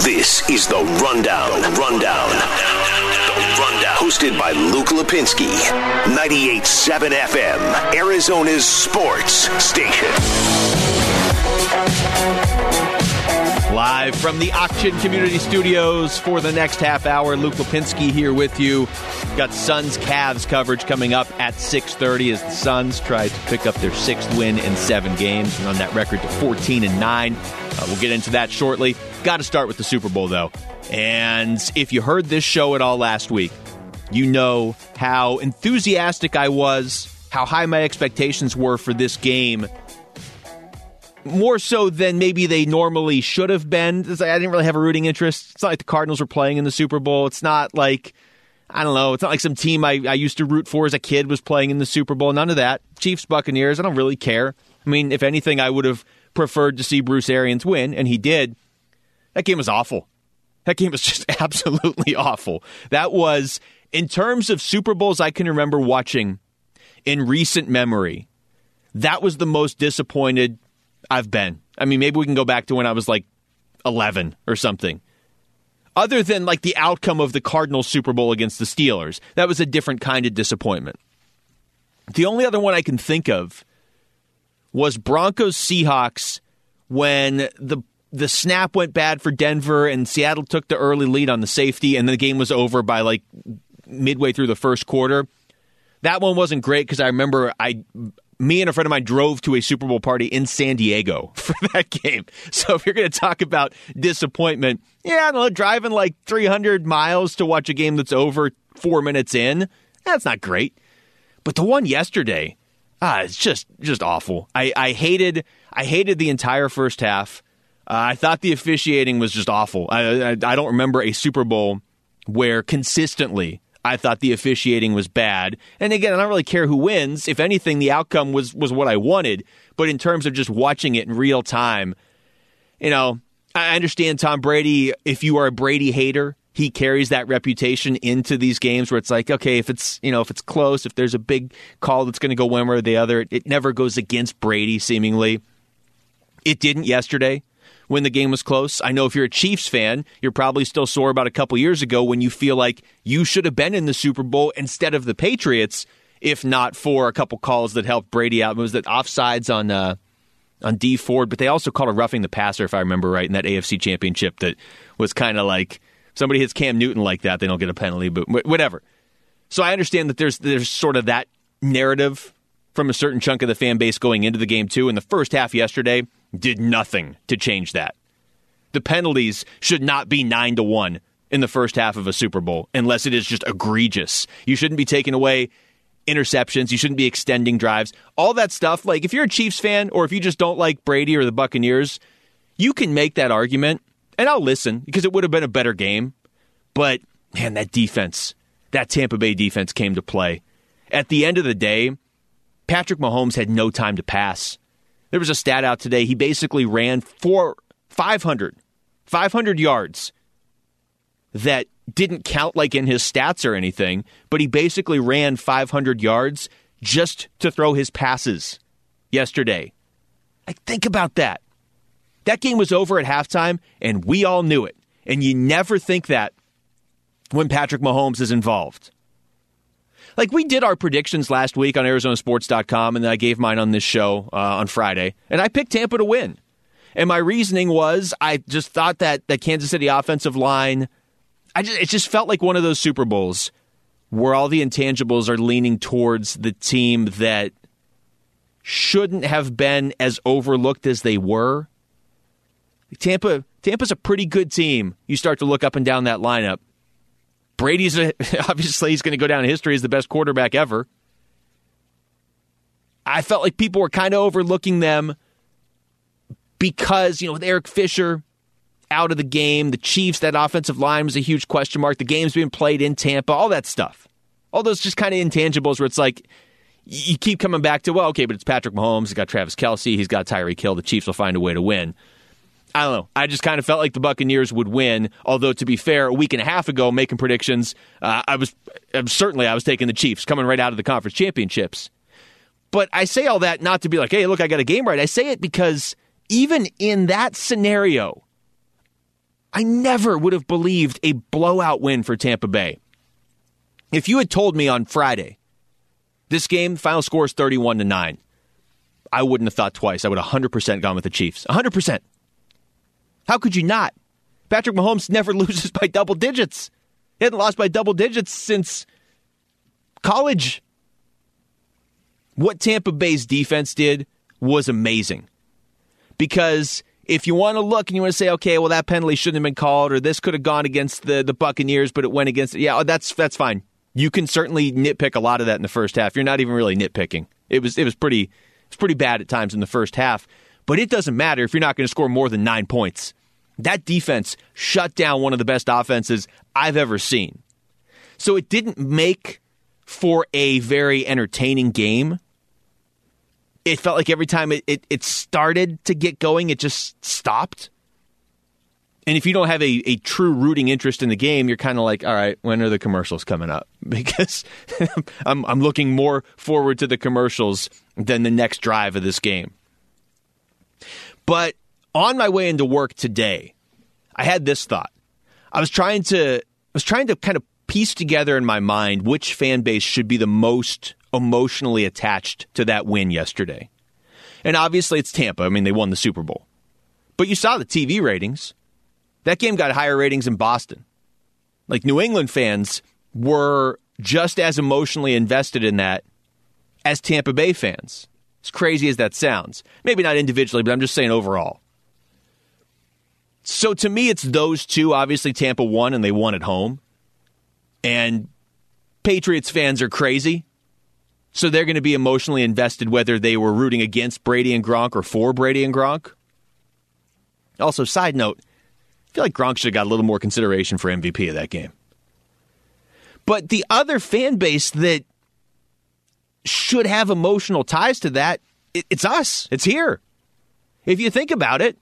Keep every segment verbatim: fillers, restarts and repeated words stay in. This is The Rundown. The Rundown. The Rundown. Hosted by Luke Lipinski. ninety-eight point seven F M, Arizona's sports station. Live from the Auction Community Studios for the next half hour. Luke Lipinski here with you. Got Suns-Cavs coverage coming up at six thirty as the Suns try to pick up their sixth win in seven games and run that record to fourteen and nine. Uh, we'll get into that shortly. Got to start with the Super Bowl, though. And if you heard this show at all last week, you know how enthusiastic I was, how high my expectations were for this game, more so than maybe they normally should have been. It's like I didn't really have a rooting interest. It's not like the Cardinals were playing in the Super Bowl. It's not like, I don't know, it's not like some team I, I used to root for as a kid was playing in the Super Bowl. None of that. Chiefs, Buccaneers, I don't really care. I mean, if anything, I would have preferred to see Bruce Arians win, and he did. That game was awful. That game was just absolutely awful. That was, in terms of Super Bowls I can remember watching in recent memory, that was the most disappointed I've been. I mean, maybe we can go back to when I was like eleven or something. Other than like the outcome of the Cardinals Super Bowl against the Steelers, that was a different kind of disappointment. The only other one I can think of was Broncos Seahawks when the The snap went bad for Denver, and Seattle took the early lead on the safety, and the game was over by like midway through the first quarter. That one wasn't great because I remember I, me and a friend of mine drove to a Super Bowl party in San Diego for that game. So if you're going to talk about disappointment, yeah, I don't know, driving like three hundred miles to watch a game that's over four minutes in, that's not great. But the one yesterday, ah, it's just just awful. I, I hated I hated the entire first half. Uh, I thought the officiating was just awful. I, I I don't remember a Super Bowl where consistently I thought the officiating was bad. And again, I don't really care who wins. If anything, the outcome was, was what I wanted. But in terms of just watching it in real time, you know, I understand Tom Brady, if you are a Brady hater, he carries that reputation into these games where it's like, okay, if it's, you know, if it's close, if there's a big call that's going to go one way or the other, it, it never goes against Brady, seemingly. It didn't yesterday when the game was close. I know if you're a Chiefs fan, you're probably still sore about a couple years ago when you feel like you should have been in the Super Bowl instead of the Patriots, if not for a couple calls that helped Brady out. It was that offsides on uh, on D Ford, but they also called a roughing the passer, if I remember right, in that A F C Championship that was kind of like somebody hits Cam Newton like that, they don't get a penalty, but whatever. So I understand that there's there's sort of that narrative from a certain chunk of the fan base going into the game, too. In the first half yesterday, did nothing to change that. The penalties should not be nine to one in the first half of a Super Bowl unless it is just egregious. You shouldn't be taking away interceptions. You shouldn't be extending drives. All that stuff, like if you're a Chiefs fan or if you just don't like Brady or the Buccaneers, you can make that argument, and I'll listen because it would have been a better game. But, man, that defense, that Tampa Bay defense came to play. At the end of the day, Patrick Mahomes had no time to pass. There was a stat out today. He basically ran for five hundred, five hundred yards that didn't count like in his stats or anything, but he basically ran five hundred yards just to throw his passes yesterday. Like, think about that. That game was over at halftime, and we all knew it. And you never think that when Patrick Mahomes is involved. Like, we did our predictions last week on Arizona Sports dot com, and then I gave mine on this show uh, on Friday, and I picked Tampa to win. And my reasoning was I just thought that the Kansas City offensive line, I just, it just felt like one of those Super Bowls where all the intangibles are leaning towards the team that shouldn't have been as overlooked as they were. Tampa, Tampa's a pretty good team. You start to look up and down that lineup. Brady's, obviously, he's going to go down in history as the best quarterback ever. I felt like people were kind of overlooking them because, you know, with Eric Fisher out of the game, the Chiefs, that offensive line was a huge question mark. The game's being played in Tampa, all that stuff. All those just kind of intangibles where it's like you keep coming back to, well, okay, but it's Patrick Mahomes. He's got Travis Kelce. He's got Tyreek Hill. The Chiefs will find a way to win. I don't know. I just kind of felt like the Buccaneers would win. Although, to be fair, a week and a half ago, making predictions, uh, I was certainly I was taking the Chiefs coming right out of the conference championships. But I say all that not to be like, hey, look, I got a game right. I say it because even in that scenario, I never would have believed a blowout win for Tampa Bay. If you had told me on Friday, this game, final score is thirty-one to nine, I wouldn't have thought twice. I would have one hundred percent gone with the Chiefs. one hundred percent. How could you not? Patrick Mahomes never loses by double digits. He hadn't lost by double digits since college. What Tampa Bay's defense did was amazing. Because if you want to look and you want to say, okay, well, that penalty shouldn't have been called, or this could have gone against the, the Buccaneers, but it went against it. Yeah, that's that's fine. You can certainly nitpick a lot of that in the first half. You're not even really nitpicking. It was it was pretty it was pretty bad at times in the first half. But it doesn't matter if you're not going to score more than nine points. That defense shut down one of the best offenses I've ever seen. So it didn't make for a very entertaining game. It felt like every time it, it, it started to get going, it just stopped. And if you don't have a, a true rooting interest in the game, you're kind of like, all right, when are the commercials coming up? Because I'm I'm looking more forward to the commercials than the next drive of this game. But on my way into work today, I had this thought. I was trying to I was trying to kind of piece together in my mind which fan base should be the most emotionally attached to that win yesterday. And obviously it's Tampa. I mean, they won the Super Bowl. But you saw the T V ratings. That game got higher ratings in Boston. Like, New England fans were just as emotionally invested in that as Tampa Bay fans. As crazy as that sounds. Maybe not individually, but I'm just saying overall. So to me, it's those two. Obviously, Tampa won, and they won at home. And Patriots fans are crazy. So they're going to be emotionally invested whether they were rooting against Brady and Gronk or for Brady and Gronk. Also, side note, I feel like Gronk should have got a little more consideration for M V P of that game. But the other fan base that should have emotional ties to that, it's us. It's here. If you think about it,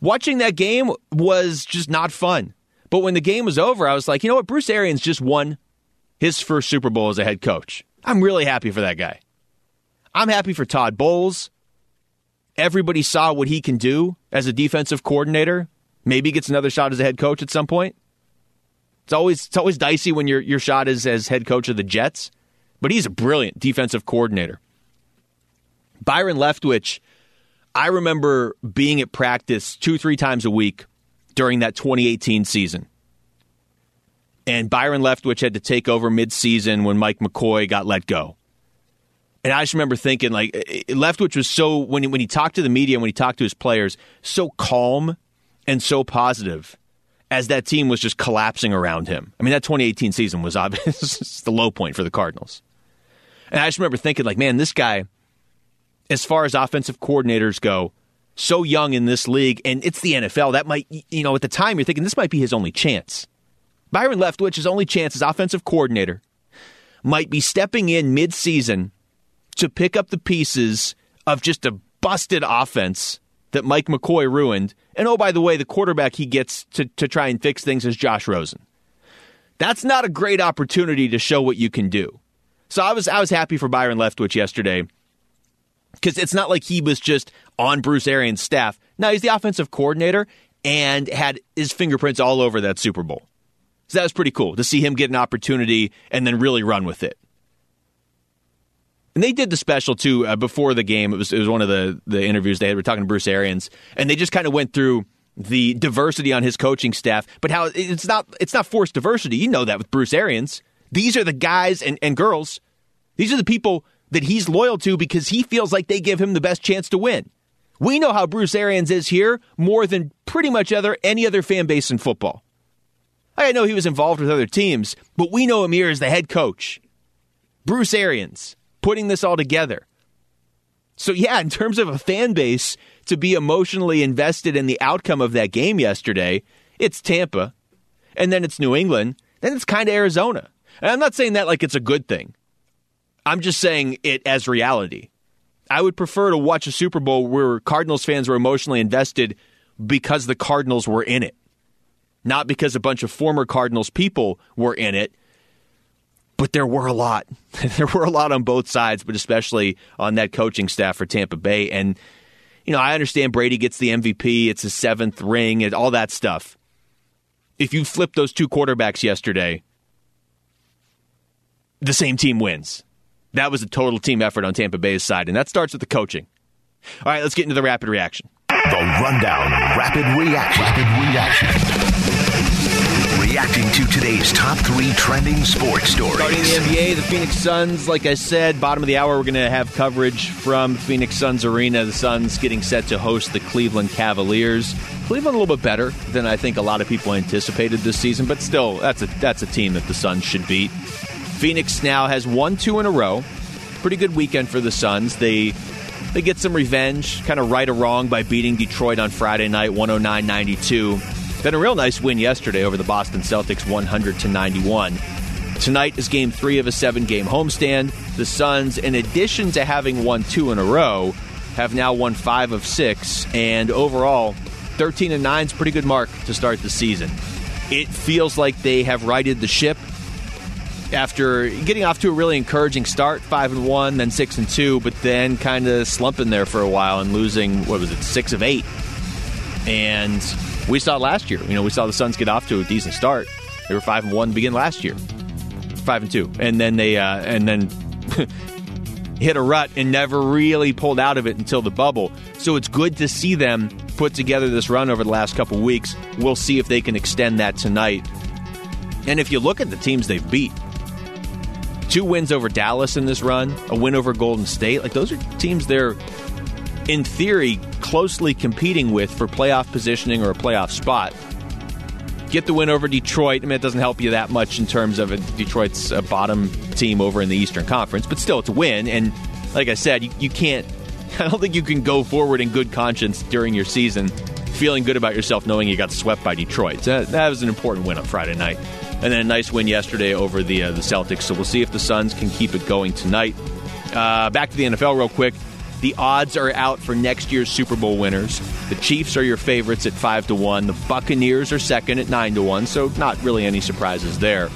watching that game was just not fun. But when the game was over, I was like, you know what? Bruce Arians just won his first Super Bowl as a head coach. I'm really happy for that guy. I'm happy for Todd Bowles. Everybody saw what he can do as a defensive coordinator. Maybe gets another shot as a head coach at some point. It's always it's always dicey when your your shot is as head coach of the Jets. But he's a brilliant defensive coordinator. Byron Leftwich, I remember being at practice two, three times a week during that twenty eighteen season. And Byron Leftwich had to take over midseason when Mike McCoy got let go. And I just remember thinking, like, Leftwich was so, when he, when he talked to the media, when he talked to his players, so calm and so positive as that team was just collapsing around him. I mean, that twenty eighteen season was obvious. It's the low point for the Cardinals. And I just remember thinking, like, man, this guy, as far as offensive coordinators go, so young in this league, and it's the N F L. That might, you know, at the time you're thinking this might be his only chance. Byron Leftwich's only chance as offensive coordinator might be stepping in midseason to pick up the pieces of just a busted offense that Mike McCoy ruined. And oh, by the way, the quarterback he gets to, to try and fix things is Josh Rosen. That's not a great opportunity to show what you can do. So I was I was happy for Byron Leftwich yesterday because it's not like he was just on Bruce Arians' staff. No, he's the offensive coordinator and had his fingerprints all over that Super Bowl. So that was pretty cool to see him get an opportunity and then really run with it. And they did the special, too, uh, before the game. It was it was one of the, the interviews they had. We're talking to Bruce Arians. And they just kind of went through the diversity on his coaching staff. But how it's not it's not forced diversity. You know that with Bruce Arians. These are the guys and, and girls. These are the people that he's loyal to because he feels like they give him the best chance to win. We know how Bruce Arians is here more than pretty much other any other fan base in football. I know he was involved with other teams, but we know him here as the head coach. Bruce Arians. Putting this all together. So yeah, in terms of a fan base to be emotionally invested in the outcome of that game yesterday, it's Tampa, and then it's New England, then it's kind of Arizona. And I'm not saying that like it's a good thing. I'm just saying it as reality. I would prefer to watch a Super Bowl where Cardinals fans were emotionally invested because the Cardinals were in it, not because a bunch of former Cardinals people were in it. But there were a lot. There were a lot on both sides, but especially on that coaching staff for Tampa Bay. And you know, I understand Brady gets the M V P, it's his seventh ring, and all that stuff. If you flip those two quarterbacks yesterday, the same team wins. That was a total team effort on Tampa Bay's side, and that starts with the coaching. All right, let's get into the rapid reaction. The Rundown Rapid Reaction. Rapid Reaction. Reacting to today's top three trending sports stories. Starting in the N B A, the Phoenix Suns, like I said, bottom of the hour, we're going to have coverage from Phoenix Suns Arena. The Suns getting set to host the Cleveland Cavaliers. Cleveland a little bit better than I think a lot of people anticipated this season, but still, that's a that's a team that the Suns should beat. Phoenix now has won two in a row. Pretty good weekend for the Suns. They... They get some revenge, kind of right or wrong, by beating Detroit on Friday night, one oh nine to ninety-two. Then a real nice win yesterday over the Boston Celtics, one hundred to ninety-one. Tonight is game three of a seven-game homestand. The Suns, in addition to having won two in a row, have now won five of six. And overall, thirteen and nine is a pretty good mark to start the season. It feels like they have righted the ship. After getting off to a really encouraging start, five and one, then six and two, but then kind of slumping there for a while and losing, what was it, six of eight. And we saw last year. You know, we saw the Suns get off to a decent start. They were five and one to begin last year. five and two. And then they uh, and then hit a rut and never really pulled out of it until the bubble. So it's good to see them put together this run over the last couple weeks. We'll see if they can extend that tonight. And if you look at the teams they've beat, two wins over Dallas in this run, a win over Golden State. Like, those are teams they're, in theory, closely competing with for playoff positioning or a playoff spot. Get the win over Detroit. I mean, it doesn't help you that much in terms of it. Detroit's a bottom team over in the Eastern Conference, but still, it's a win. And like I said, you, you can't, I don't think you can go forward in good conscience during your season feeling good about yourself knowing you got swept by Detroit. So that, that was an important win on Friday night. And then a nice win yesterday over the uh, the Celtics. So we'll see if the Suns can keep it going tonight. Uh, back to the N F L real quick. The odds are out for next year's Super Bowl winners. The Chiefs are your favorites at five to one. The Buccaneers are second at nine to one. So not really any surprises there.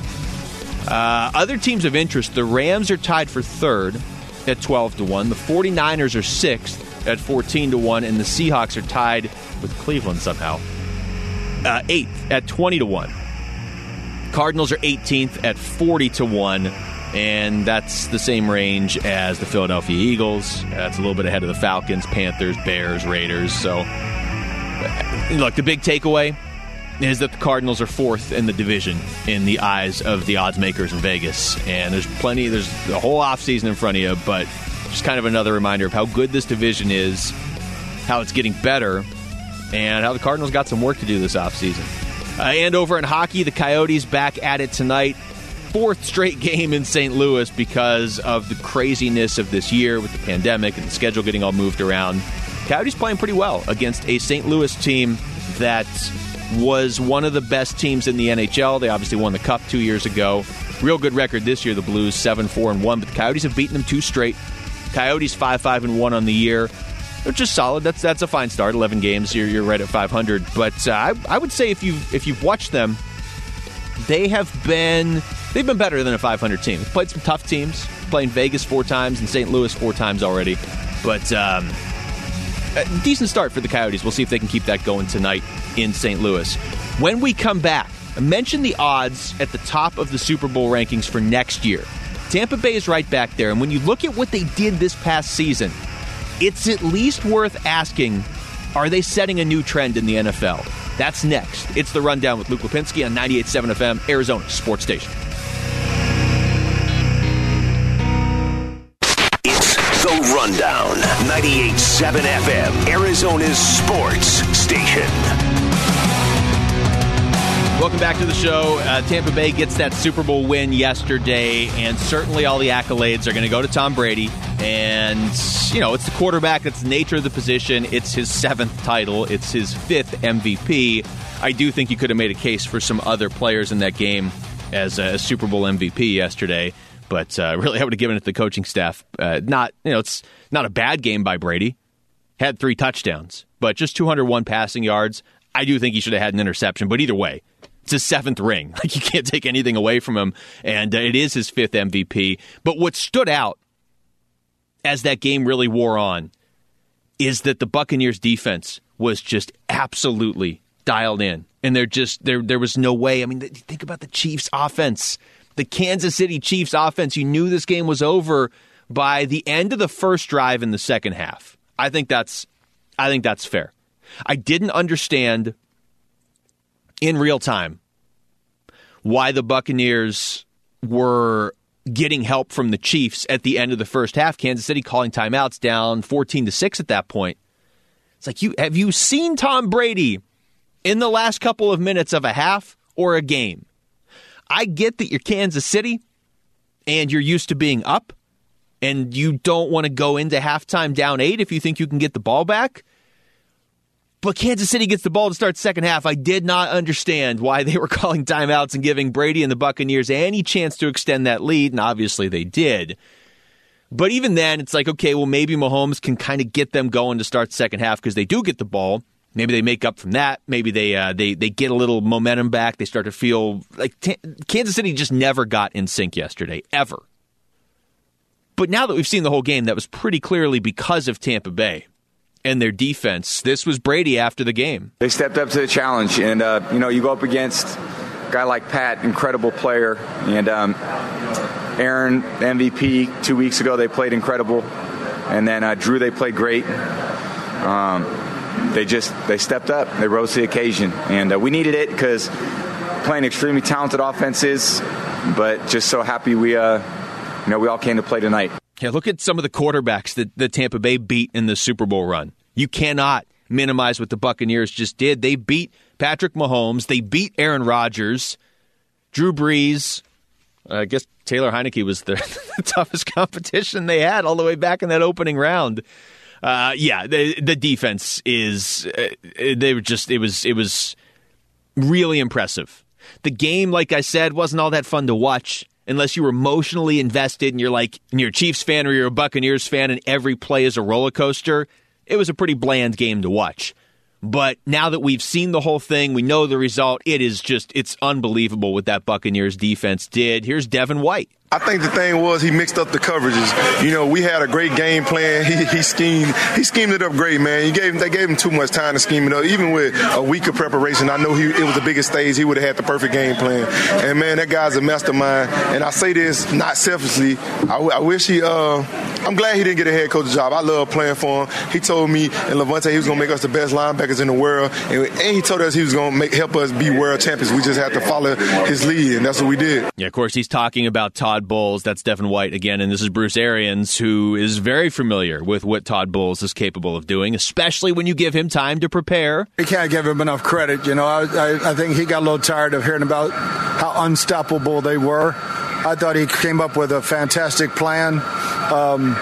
Uh, other teams of interest, the Rams are tied for third at twelve to one. The 49ers are sixth at fourteen to one. And the Seahawks are tied with Cleveland somehow, Uh, eighth at twenty to one. Cardinals are eighteenth at forty to one, and that's the same range as the Philadelphia Eagles. That's a little bit ahead of the Falcons, Panthers, Bears, Raiders. So, look, the big takeaway is that the Cardinals are fourth in the division in the eyes of the odds makers in Vegas. And there's plenty, there's a whole offseason in front of you, but just kind of another reminder of how good this division is, how it's getting better, and how the Cardinals got some work to do this offseason. Uh, and over in hockey, the Coyotes back at it tonight. Fourth straight game in Saint Louis because of the craziness of this year with the pandemic and the schedule getting all moved around. Coyotes playing pretty well against a Saint Louis team that was one of the best teams in the N H L. They obviously won the Cup two years ago. Real good record this year, the Blues, seven four and one. But the Coyotes have beaten them two straight. Coyotes five five and one on the year. They're just solid. That's that's a fine start. Eleven games. You're you're right at five hundred. But uh, I I would say if you if you've watched them, they have been they've been better than a five hundred team. They've played some tough teams. Playing Vegas four times and Saint Louis four times already. But um, a decent start for the Coyotes. We'll see if they can keep that going tonight in Saint Louis. When we come back, I mentioned the odds at the top of the Super Bowl rankings for next year. Tampa Bay is right back there. And when you look at what they did this past season, it's at least worth asking, are they setting a new trend in the N F L? That's next. It's The Rundown with Luke Lipinski on ninety-eight point seven F M, Arizona Sports Station. It's The Rundown, ninety-eight point seven F M, Arizona's Sports Station. Welcome back to the show. Uh, Tampa Bay gets that Super Bowl win yesterday, and certainly all the accolades are going to go to Tom Brady. And, you know, it's the quarterback. That's the nature of the position. It's his seventh title. It's his fifth M V P. I do think you could have made a case for some other players in that game as a Super Bowl M V P yesterday. But uh, really, I would have given it to the coaching staff. Uh, not, you know, it's not a bad game by Brady. Had three touchdowns, but just two hundred one passing yards. I do think he should have had an interception. But either way, it's his seventh ring. Like, you can't take anything away from him. And uh, it is his fifth M V P. But what stood out as that game really wore on is that the Buccaneers defense was just absolutely dialed in. And they're just there. There was no way. I mean, think about the Chiefs offense, the Kansas City Chiefs offense. You knew this game was over by the end of the first drive in the second half. I think that's I think that's fair. I didn't understand in real time why the Buccaneers were getting help from the Chiefs at the end of the first half. Kansas City calling timeouts, down fourteen to six at that point. It's like, you have you seen Tom Brady in the last couple of minutes of a half or a game? I get that you're Kansas City and you're used to being up and you don't want to go into halftime down eight if you think you can get the ball back. But Kansas City gets the ball to start second half. I did not understand why they were calling timeouts and giving Brady and the Buccaneers any chance to extend that lead, and obviously they did. But even then, it's like, okay, well, maybe Mahomes can kind of get them going to start second half because they do get the ball. Maybe they make up from that. Maybe they uh, they they get a little momentum back. They start to feel like t- Kansas City just never got in sync yesterday, ever. But now that we've seen the whole game, that was pretty clearly because of Tampa Bay and their defense. This was Brady after the game. They stepped up to the challenge, and uh, you know, you go up against a guy like Pat, incredible player, and um, Aaron, M V P, two weeks ago they played incredible, and then uh, Drew, they played great. Um, they just they stepped up, they rose to the occasion, and uh, we needed it because playing extremely talented offenses, but just so happy we uh, you know we all came to play tonight. Yeah, look at some of the quarterbacks that, that Tampa Bay beat in the Super Bowl run. You cannot minimize what the Buccaneers just did. They beat Patrick Mahomes. They beat Aaron Rodgers, Drew Brees. I guess Taylor Heineke was the, the toughest competition they had all the way back in that opening round. Uh, yeah, the, the defense is uh, they were just it was it was really impressive. The game, like I said, wasn't all that fun to watch. Unless you were emotionally invested and you're like, and you're a Chiefs fan or you're a Buccaneers fan and every play is a roller coaster, it was a pretty bland game to watch. But now that we've seen the whole thing, we know the result. It is just, it's unbelievable what that Buccaneers defense did. Here's Devin White. I think the thing was he mixed up the coverages. You know, we had a great game plan. He, he schemed he schemed it up great, man. You gave him, they gave him too much time to scheme it up. Even with a week of preparation, I know he, it was the biggest stage. He would have had the perfect game plan. And, man, that guy's a mastermind. And I say this not selfishly. I, I wish he uh, – I'm glad he didn't get a head coach job. I love playing for him. He told me and Lavonte he was going to make us the best linebackers in the world. And, and he told us he was going to make help us be world champions. We just had to follow his lead, and that's what we did. Yeah, of course, he's talking about Todd Bowles. That's Devin White again, and this is Bruce Arians, who is very familiar with what Todd Bowles is capable of doing, especially when you give him time to prepare. You can't give him enough credit. You know, I, I, I think he got a little tired of hearing about how unstoppable they were. I thought he came up with a fantastic plan um,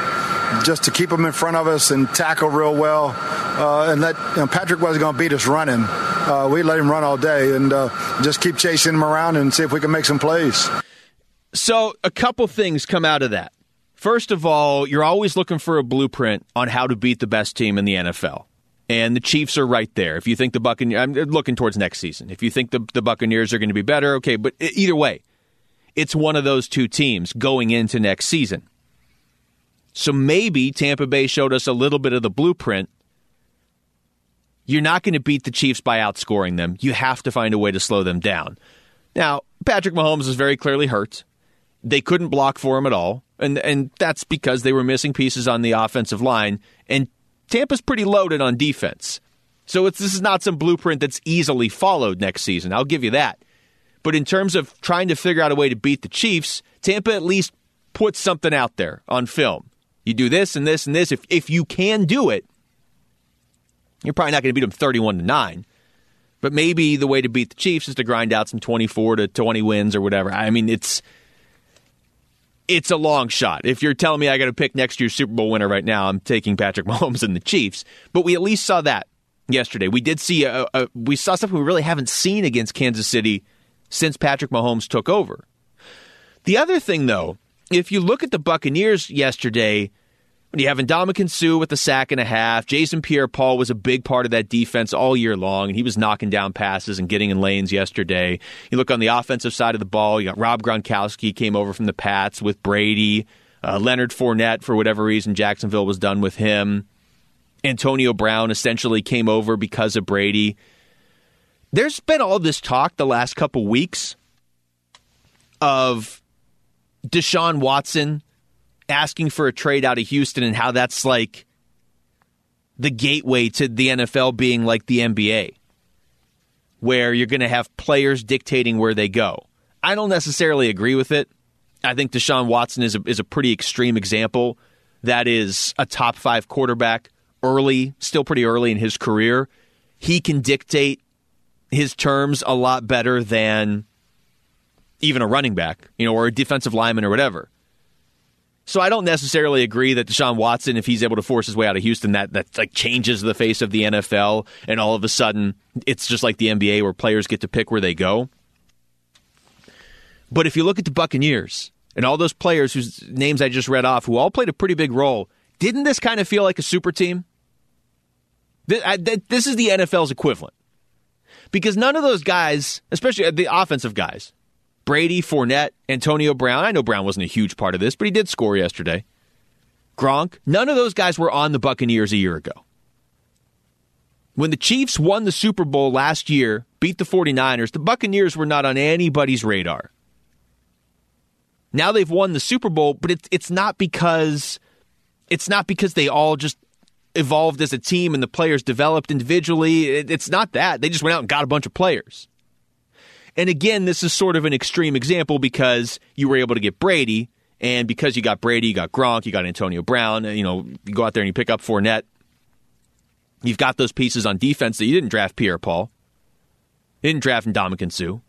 just to keep them in front of us and tackle real well. Uh, and let you know, Patrick wasn't going to beat us running. Uh, we let him run all day and uh, just keep chasing him around and see if we can make some plays. So a couple things come out of that. First of all, you're always looking for a blueprint on how to beat the best team in the N F L. And the Chiefs are right there. If you think the Buccaneers, I'm looking towards next season. If you think the, the Buccaneers are going to be better, okay, but either way, it's one of those two teams going into next season. So maybe Tampa Bay showed us a little bit of the blueprint. You're not going to beat the Chiefs by outscoring them. You have to find a way to slow them down. Now, Patrick Mahomes is very clearly hurt. They couldn't block for him at all, and and that's because they were missing pieces on the offensive line, and Tampa's pretty loaded on defense. So it's, this is not some blueprint that's easily followed next season. I'll give you that. But in terms of trying to figure out a way to beat the Chiefs, Tampa at least put something out there on film. You do this and this and this. If if you can do it, you're probably not going to beat them thirty-one to nine. But maybe the way to beat the Chiefs is to grind out some twenty-four to twenty wins or whatever. I mean, it's... It's a long shot. If you're telling me I got to pick next year's Super Bowl winner right now, I'm taking Patrick Mahomes and the Chiefs. But we at least saw that yesterday. We did see a, a, we saw something we really haven't seen against Kansas City since Patrick Mahomes took over. The other thing, though, if you look at the Buccaneers yesterday, when you have Ndamukong Suh with a sack and a half, Jason Pierre-Paul was a big part of that defense all year long, and he was knocking down passes and getting in lanes yesterday. You look on the offensive side of the ball, you got Rob Gronkowski came over from the Pats with Brady, uh, Leonard Fournette, for whatever reason, Jacksonville was done with him. Antonio Brown essentially came over because of Brady. There's been all this talk the last couple weeks of Deshaun Watson asking for a trade out of Houston and how that's like the gateway to the N F L being like the N B A, where you're going to have players dictating where they go. I don't necessarily agree with it. I think Deshaun Watson is a, is a pretty extreme example. That is a top five quarterback early, still pretty early in his career. He can dictate his terms a lot better than even a running back, you know, or a defensive lineman or whatever. So I don't necessarily agree that Deshaun Watson, if he's able to force his way out of Houston, that that like changes the face of the N F L, and all of a sudden it's just like the N B A where players get to pick where they go. But if you look at the Buccaneers and all those players whose names I just read off, who all played a pretty big role, didn't this kind of feel like a super team? This is the N F L's equivalent. Because none of those guys, especially the offensive guys, Brady, Fournette, Antonio Brown. I know Brown wasn't a huge part of this, but he did score yesterday. Gronk. None of those guys were on the Buccaneers a year ago. When the Chiefs won the Super Bowl last year, beat the 49ers, the Buccaneers were not on anybody's radar. Now they've won the Super Bowl, but it's it's not because it's not because they all just evolved as a team and the players developed individually. It, it's not that. They just went out and got a bunch of players. And again, this is sort of an extreme example because you were able to get Brady, and because you got Brady, you got Gronk, you got Antonio Brown, you know, you go out there and you pick up Fournette. You've got those pieces on defense that you didn't draft Pierre-Paul. You didn't draft Ndamukong Suh.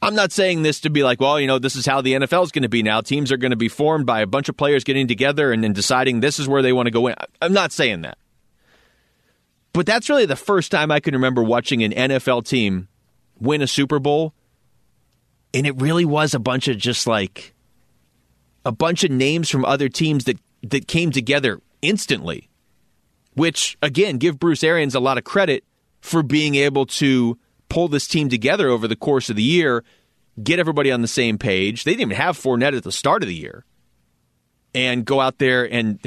I'm not saying this to be like, well, you know, this is how the N F L is going to be now. Teams are going to be formed by a bunch of players getting together and then deciding this is where they want to go in. I'm not saying that. But that's really the first time I can remember watching an N F L team win a Super Bowl, and it really was a bunch of just like a bunch of names from other teams that, that came together instantly, which, again, give Bruce Arians a lot of credit for being able to pull this team together over the course of the year, get everybody on the same page. They didn't even have Fournette at the start of the year, and go out there and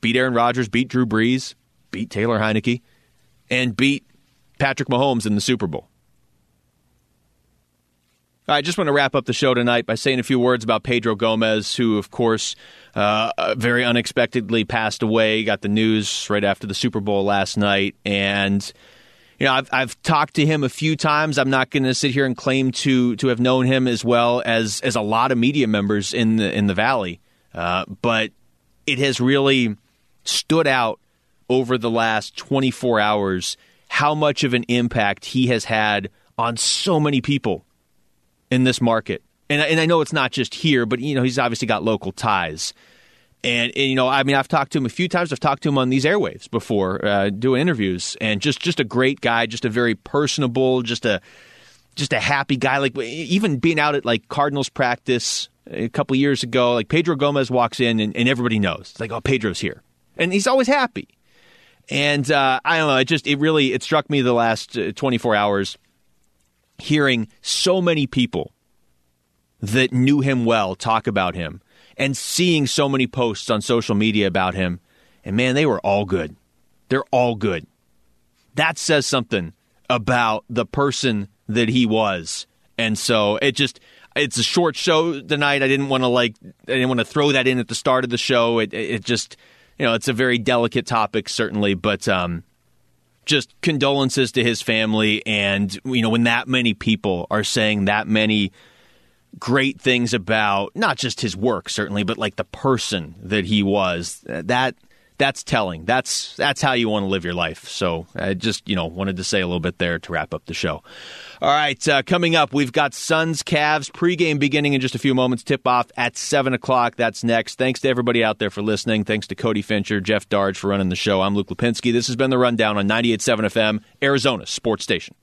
beat Aaron Rodgers, beat Drew Brees, beat Taylor Heineke, and beat Patrick Mahomes in the Super Bowl. I just want to wrap up the show tonight by saying a few words about Pedro Gomez, who, of course, uh, very unexpectedly passed away. Got the news right after the Super Bowl last night. And, you know, I've, I've talked to him a few times. I'm not going to sit here and claim to to have known him as well as, as a lot of media members in the, in the Valley. Uh, but it has really stood out over the last twenty-four hours how much of an impact he has had on so many people in this market. And, and I know it's not just here, but, you know, he's obviously got local ties. And, and, you know, I mean, I've talked to him a few times. I've talked to him on these airwaves before, uh, doing interviews, and just, just a great guy, just a very personable, just a, just a happy guy. Like, even being out at like Cardinals practice a couple years ago, like Pedro Gomez walks in and, and everybody knows. It's like, oh, Pedro's here. And he's always happy. And, uh, I don't know. It just, it really, it struck me the last twenty-four hours hearing so many people that knew him well talk about him and seeing so many posts on social media about him. And man, they were all good. They're all good. That says something about the person that he was. And so it just, it's a short show tonight. I didn't want to like, I didn't want to throw that in at the start of the show. It, it just, you know, it's a very delicate topic, certainly, but, um, just condolences to his family. And, you know, when that many people are saying that many great things about not just his work, certainly, but like the person that he was, that that's telling. That's that's how you want to live your life. So I just, you know, wanted to say a little bit there to wrap up the show. All right. Uh, coming up, we've got Suns Cavs pregame beginning in just a few moments. Tip off at seven o'clock. That's next. Thanks to everybody out there for listening. Thanks to Cody Fincher, Jeff Darge for running the show. I'm Luke Lipinski. This has been The Rundown on ninety-eight point seven F M, Arizona Sports Station.